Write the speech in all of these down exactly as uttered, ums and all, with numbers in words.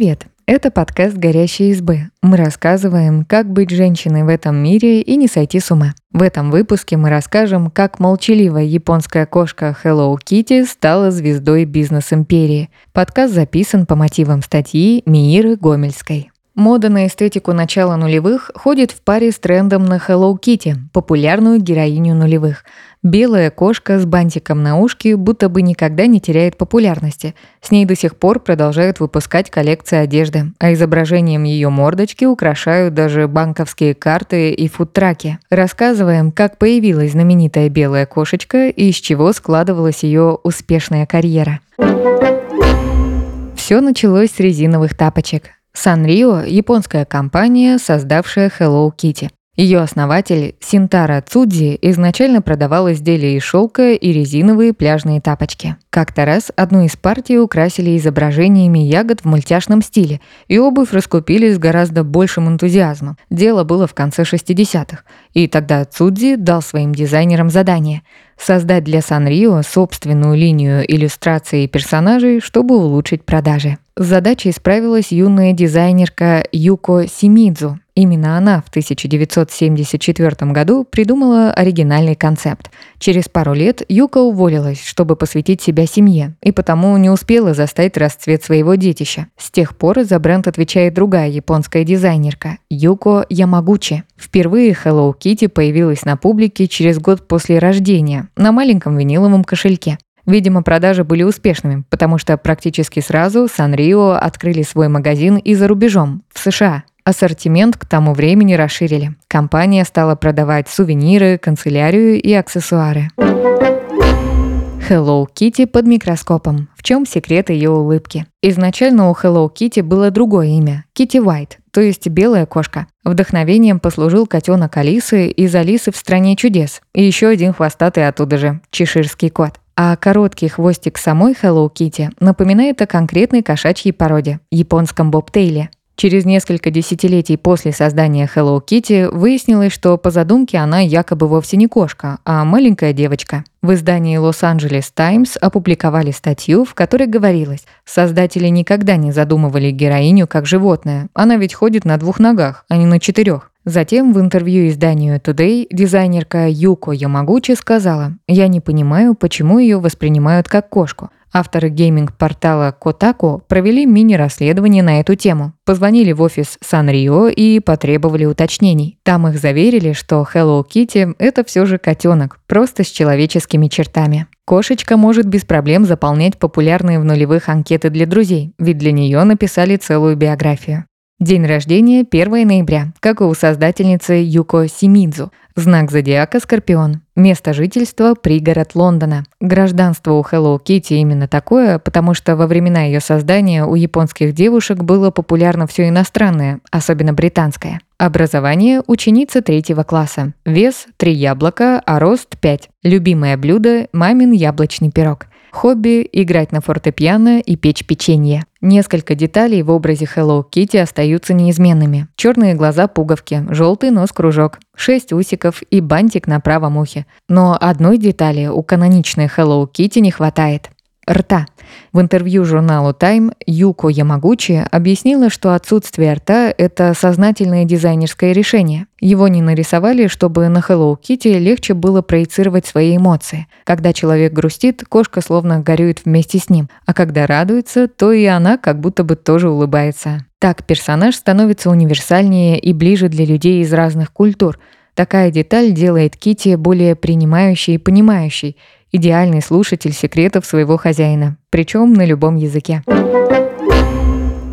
Привет! Это подкаст «Горящие избы». Мы рассказываем, как быть женщиной в этом мире и не сойти с ума. В этом выпуске мы расскажем, как молчаливая японская кошка Hello Kitty стала звездой бизнес-империи. Подкаст записан по мотивам статьи Миры Гомельской. Мода на эстетику начала нулевых ходит в паре с трендом на Hello Kitty, популярную героиню нулевых. Белая кошка с бантиком на ушке будто бы никогда не теряет популярности. С ней до сих пор продолжают выпускать коллекции одежды, а изображением ее мордочки украшают даже банковские карты и фудтраки. Рассказываем, как появилась знаменитая белая кошечка и из чего складывалась ее успешная карьера. Все началось с резиновых тапочек. Sanrio – японская компания, создавшая Hello Kitty. Ее основатель Синтара Цудзи изначально продавал изделия из шелка и резиновые пляжные тапочки. Как-то раз одну из партий украсили изображениями ягод в мультяшном стиле, и обувь раскупили с гораздо большим энтузиазмом. Дело было в конце шестидесятых, и тогда Цудзи дал своим дизайнерам задание – создать для Sanrio собственную линию иллюстраций персонажей, чтобы улучшить продажи. С задачей справилась юная дизайнерка Юко Симидзу. Именно она в тысяча девятьсот семьдесят четвёртом году придумала оригинальный концепт. Через пару лет Юко уволилась, чтобы посвятить себя семье, и потому не успела застать расцвет своего детища. С тех пор за бренд отвечает другая японская дизайнерка – Юко Ямагучи. Впервые Hello Kitty появилась на публике через год после рождения на маленьком виниловом кошельке. Видимо, продажи были успешными, потому что практически сразу Sanrio открыли свой магазин и за рубежом, в США. Ассортимент к тому времени расширили. Компания стала продавать сувениры, канцелярию и аксессуары. Hello Kitty под микроскопом. В чем секрет ее улыбки? Изначально у Hello Kitty было другое имя – Kitty White, то есть белая кошка. Вдохновением послужил котенок Алисы из «Алисы в стране чудес» и еще один хвостатый оттуда же – чеширский кот. А короткий хвостик самой Hello Kitty напоминает о конкретной кошачьей породе – японском бобтейле. Через несколько десятилетий после создания Hello Kitty выяснилось, что по задумке она якобы вовсе не кошка, а маленькая девочка. В издании Los Angeles Times опубликовали статью, в которой говорилось: создатели никогда не задумывали героиню как животное, она ведь ходит на двух ногах, а не на четырех. Затем в интервью изданию Today дизайнерка Юко Ямагучи сказала: «Я не понимаю, почему ее воспринимают как кошку». Авторы гейминг-портала Kotaku провели мини-расследование на эту тему, позвонили в офис Sanrio и потребовали уточнений. Там их заверили, что Hello Kitty – это все же котенок, просто с человеческими чертами. Кошечка может без проблем заполнять популярные в нулевых анкеты для друзей, ведь для нее написали целую биографию. День рождения – первого ноября, как и у создательницы Юко Симидзу. Знак зодиака – Скорпион. Место жительства – пригород Лондона. Гражданство у Hello Kitty именно такое, потому что во времена ее создания у японских девушек было популярно все иностранное, особенно британское. Образование – ученица третьего класса. Вес – три яблока, а рост – пять. Любимое блюдо – мамин яблочный пирог. Хобби – играть на фортепиано и печь печенье. Несколько деталей в образе Hello Kitty остаются неизменными. Черные глаза-пуговки, желтый нос-кружок, шесть усиков и бантик на правом ухе. Но одной детали у каноничной Hello Kitty не хватает – рта. В интервью журналу Time Юко Ямагучи объяснила, что отсутствие рта – это сознательное дизайнерское решение. Его не нарисовали, чтобы на Hello Kitty легче было проецировать свои эмоции. Когда человек грустит, кошка словно горюет вместе с ним, а когда радуется, то и она как будто бы тоже улыбается. Так персонаж становится универсальнее и ближе для людей из разных культур. Такая деталь делает Китти более принимающей и понимающей, идеальный слушатель секретов своего хозяина, причем на любом языке.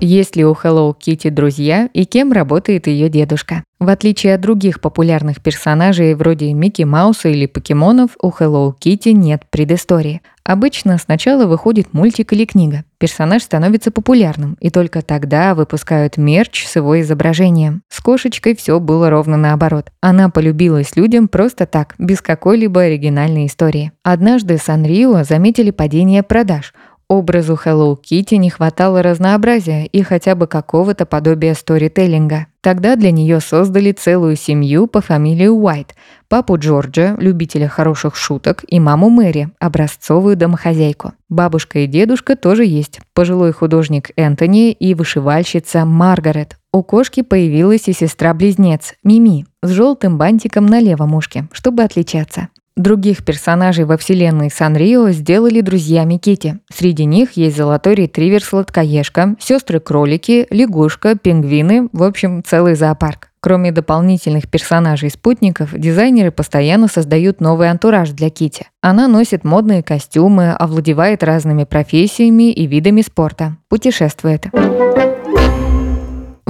Есть ли у Hello Kitty друзья и кем работает ее дедушка? В отличие от других популярных персонажей вроде Микки Мауса или покемонов, у Hello Kitty нет предыстории. Обычно сначала выходит мультик или книга, персонаж становится популярным, и только тогда выпускают мерч с его изображением. С кошечкой все было ровно наоборот. Она полюбилась людям просто так, без какой-либо оригинальной истории. Однажды Sanrio заметили падение продаж. Образу Hello Kitty не хватало разнообразия и хотя бы какого-то подобия сторителлинга. Тогда для нее создали целую семью по фамилии Уайт, папу Джорджа, любителя хороших шуток, и маму Мэри, образцовую домохозяйку. Бабушка и дедушка тоже есть, пожилой художник Энтони и вышивальщица Маргарет. У кошки появилась и сестра-близнец Мими с желтым бантиком на левом ушке, чтобы отличаться. Других персонажей во вселенной Санрио сделали друзьями Китти. Среди них есть золотой ретривер-сладкоежка, сестры-кролики, лягушка, пингвины, в общем, целый зоопарк. Кроме дополнительных персонажей-спутников, дизайнеры постоянно создают новый антураж для Китти. Она носит модные костюмы, овладевает разными профессиями и видами спорта, путешествует.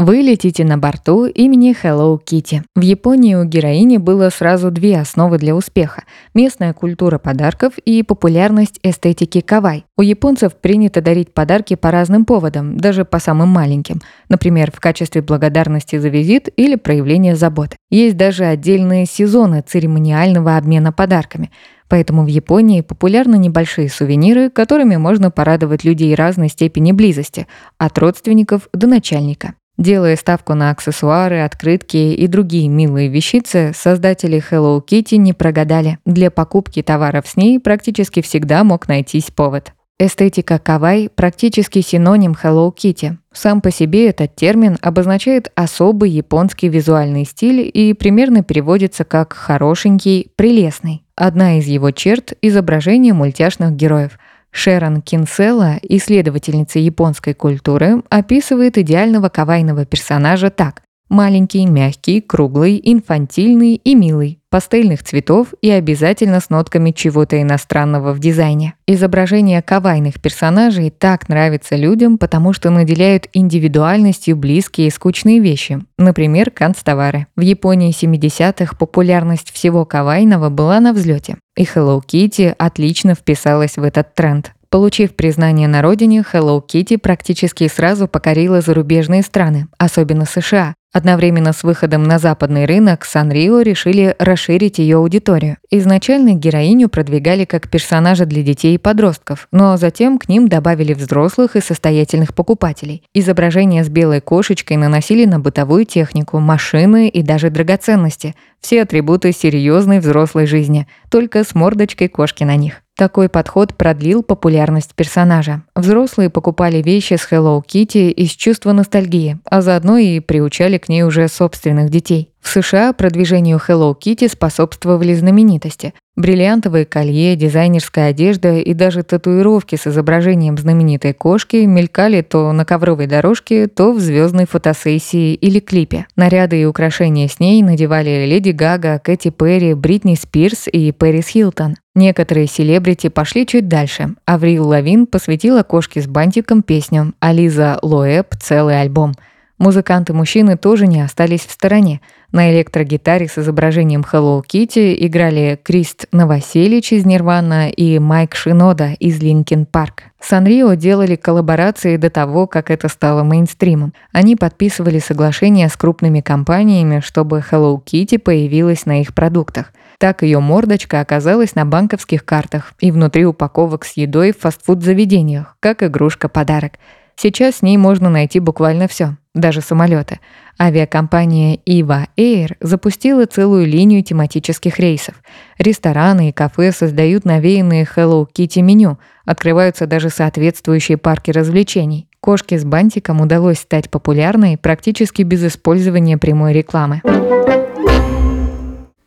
Вы летите на борту имени Hello Kitty. В Японии у героини было сразу две основы для успеха – местная культура подарков и популярность эстетики кавай. У японцев принято дарить подарки по разным поводам, даже по самым маленьким. Например, в качестве благодарности за визит или проявления заботы. Есть даже отдельные сезоны церемониального обмена подарками. Поэтому в Японии популярны небольшие сувениры, которыми можно порадовать людей разной степени близости – от родственников до начальника. Делая ставку на аксессуары, открытки и другие милые вещицы, создатели Hello Kitty не прогадали. Для покупки товаров с ней практически всегда мог найтись повод. Эстетика кавай – практически синоним Hello Kitty. Сам по себе этот термин обозначает особый японский визуальный стиль и примерно переводится как «хорошенький», «прелестный». Одна из его черт – изображение мультяшных героев. Шерон Кинселла, исследовательница японской культуры, описывает идеального кавайного персонажа так: маленький, мягкий, круглый, инфантильный и милый, пастельных цветов и обязательно с нотками чего-то иностранного в дизайне. Изображение кавайных персонажей так нравится людям, потому что наделяют индивидуальностью близкие и скучные вещи, например, канцтовары. В Японии семидесятых популярность всего кавайного была на взлете, и Hello Kitty отлично вписалась в этот тренд. Получив признание на родине, Hello Kitty практически сразу покорила зарубежные страны, особенно США. Одновременно с выходом на западный рынок Санрио решили расширить ее аудиторию. Изначально героиню продвигали как персонажа для детей и подростков, но затем к ним добавили взрослых и состоятельных покупателей. Изображения с белой кошечкой наносили на бытовую технику, машины и даже драгоценности. Все атрибуты серьезной взрослой жизни, только с мордочкой кошки на них. Такой подход продлил популярность персонажа. Взрослые покупали вещи с Hello Kitty из чувства ностальгии, а заодно и приучали к ней уже собственных детей. В США продвижению Hello Kitty способствовали знаменитости. Бриллиантовые колье, дизайнерская одежда и даже татуировки с изображением знаменитой кошки мелькали то на ковровой дорожке, то в звездной фотосессии или клипе. Наряды и украшения с ней надевали Леди Гага, Кэти Перри, Бритни Спирс и Пэрис Хилтон. Некоторые селебрити пошли чуть дальше. Аврил Лавин посвятила кошке с бантиком песню, а Лиза Лоэб – целый альбом. Музыканты-мужчины тоже не остались в стороне. На электрогитаре с изображением Hello Kitty играли Крист Новоселич из Nirvana и Майк Шинода из Linkin Park. Санрио делали коллаборации до того, как это стало мейнстримом. Они подписывали соглашения с крупными компаниями, чтобы Hello Kitty появилась на их продуктах. Так ее мордочка оказалась на банковских картах и внутри упаковок с едой в фастфуд-заведениях, как игрушка-подарок. Сейчас с ней можно найти буквально все, даже самолеты. Авиакомпания Eva Air запустила целую линию тематических рейсов. Рестораны и кафе создают навеянные Hello Kitty меню, открываются даже соответствующие парки развлечений. Кошке с бантиком удалось стать популярной практически без использования прямой рекламы.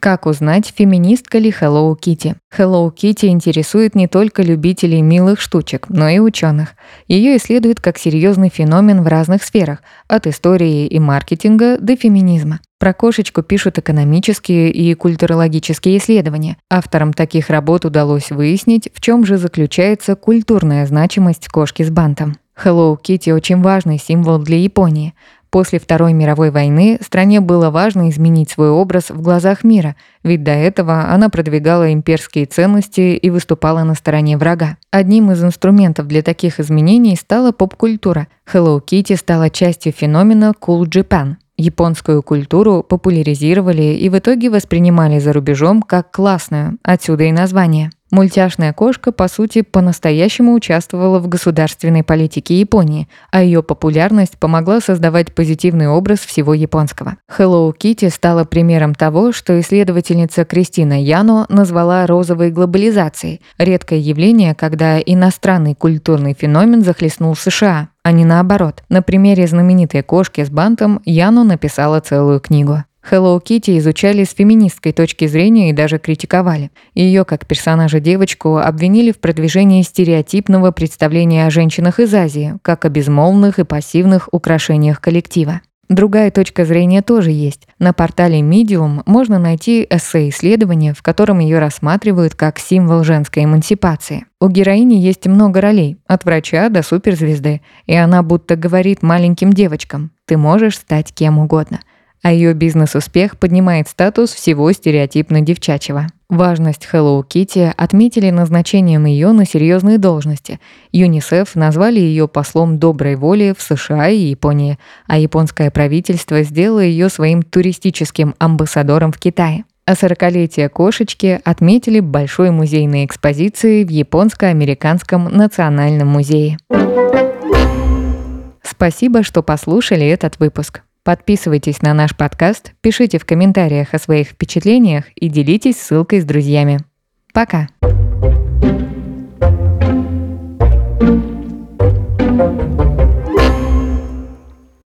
Как узнать, феминистка ли Hello Kitty? Hello Kitty интересует не только любителей милых штучек, но и ученых. Ее исследуют как серьезный феномен в разных сферах, от истории и маркетинга до феминизма. Про кошечку пишут экономические и культурологические исследования. Авторам таких работ удалось выяснить, в чем же заключается культурная значимость кошки с бантом. Hello Kitty очень важный символ для Японии. После Второй мировой войны стране было важно изменить свой образ в глазах мира, ведь до этого она продвигала имперские ценности и выступала на стороне врага. Одним из инструментов для таких изменений стала поп-культура. Hello Kitty стала частью феномена Cool Japan. Японскую культуру популяризировали и в итоге воспринимали за рубежом как классную, отсюда и название. Мультяшная кошка, по сути, по-настоящему участвовала в государственной политике Японии, а ее популярность помогла создавать позитивный образ всего японского. Hello Kitty стала примером того, что исследовательница Кристина Яно назвала розовой глобализацией – редкое явление, когда иностранный культурный феномен захлестнул США, а не наоборот. На примере знаменитой кошки с бантом Яно написала целую книгу. Hello Kitty изучали с феминистской точки зрения и даже критиковали. Ее, как персонажа-девочку, обвинили в продвижении стереотипного представления о женщинах из Азии, как о безмолвных и пассивных украшениях коллектива. Другая точка зрения тоже есть. На портале Medium можно найти эссе-исследование, в котором ее рассматривают как символ женской эмансипации. У героини есть много ролей, от врача до суперзвезды, и она будто говорит маленьким девочкам: «Ты можешь стать кем угодно». А ее бизнес-успех поднимает статус всего стереотипно девчачьего. Важность Hello Kitty отметили назначением ее на серьезные должности. ЮНИСЕФ назвали ее послом доброй воли в США и Японии, а японское правительство сделало ее своим туристическим амбассадором в Китае. А сорокалетие кошечки отметили большой музейной экспозицией в Японско-американском национальном музее. Спасибо, что послушали этот выпуск. Подписывайтесь на наш подкаст, пишите в комментариях о своих впечатлениях и делитесь ссылкой с друзьями. Пока!